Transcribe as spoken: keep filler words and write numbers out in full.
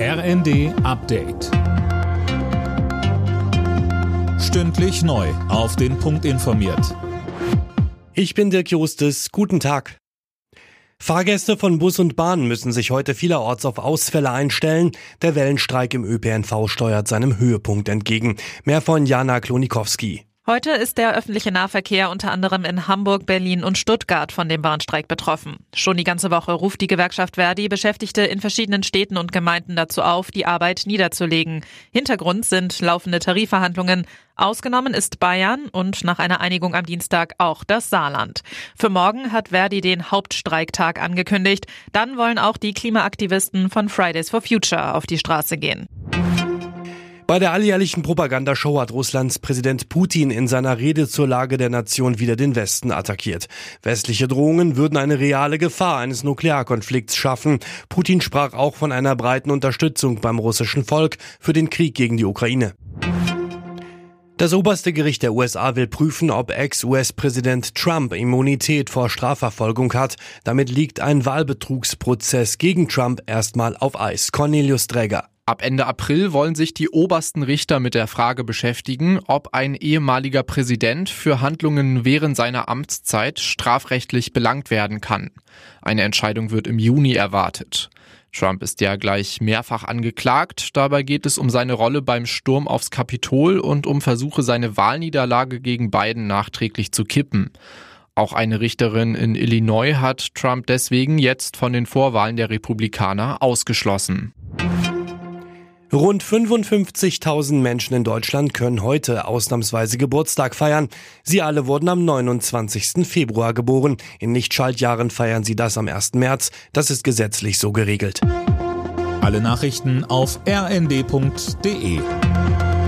R N D Update. Stündlich neu auf den Punkt informiert. Ich bin Dirk Justus. Guten Tag. Fahrgäste von Bus und Bahn müssen sich heute vielerorts auf Ausfälle einstellen. Der Wellenstreik im Ö P N V steuert seinem Höhepunkt entgegen. Mehr von Jana Klonikowski. Heute ist der öffentliche Nahverkehr unter anderem in Hamburg, Berlin und Stuttgart von dem Bahnstreik betroffen. Schon die ganze Woche ruft die Gewerkschaft Verdi Beschäftigte in verschiedenen Städten und Gemeinden dazu auf, die Arbeit niederzulegen. Hintergrund sind laufende Tarifverhandlungen. Ausgenommen ist Bayern und nach einer Einigung am Dienstag auch das Saarland. Für morgen hat Verdi den Hauptstreiktag angekündigt. Dann wollen auch die Klimaaktivisten von Fridays for Future auf die Straße gehen. Bei der alljährlichen Propagandashow hat Russlands Präsident Putin in seiner Rede zur Lage der Nation wieder den Westen attackiert. Westliche Drohungen würden eine reale Gefahr eines Nuklearkonflikts schaffen. Putin sprach auch von einer breiten Unterstützung beim russischen Volk für den Krieg gegen die Ukraine. Das oberste Gericht der U S A will prüfen, ob Ex-U S-Präsident Trump Immunität vor Strafverfolgung hat. Damit liegt ein Wahlbetrugsprozess gegen Trump erstmal auf Eis. Cornelius Dräger. Ab Ende April wollen sich die obersten Richter mit der Frage beschäftigen, ob ein ehemaliger Präsident für Handlungen während seiner Amtszeit strafrechtlich belangt werden kann. Eine Entscheidung wird im Juni erwartet. Trump ist ja gleich mehrfach angeklagt. Dabei geht es um seine Rolle beim Sturm aufs Kapitol und um Versuche, seine Wahlniederlage gegen Biden nachträglich zu kippen. Auch eine Richterin in Illinois hat Trump deswegen jetzt von den Vorwahlen der Republikaner ausgeschlossen. Rund fünfundfünfzigtausend Menschen in Deutschland können heute ausnahmsweise Geburtstag feiern. Sie alle wurden am neunundzwanzigsten Februar geboren. In Nichtschaltjahren feiern sie das am ersten März. Das ist gesetzlich so geregelt. Alle Nachrichten auf r n d punkt d e.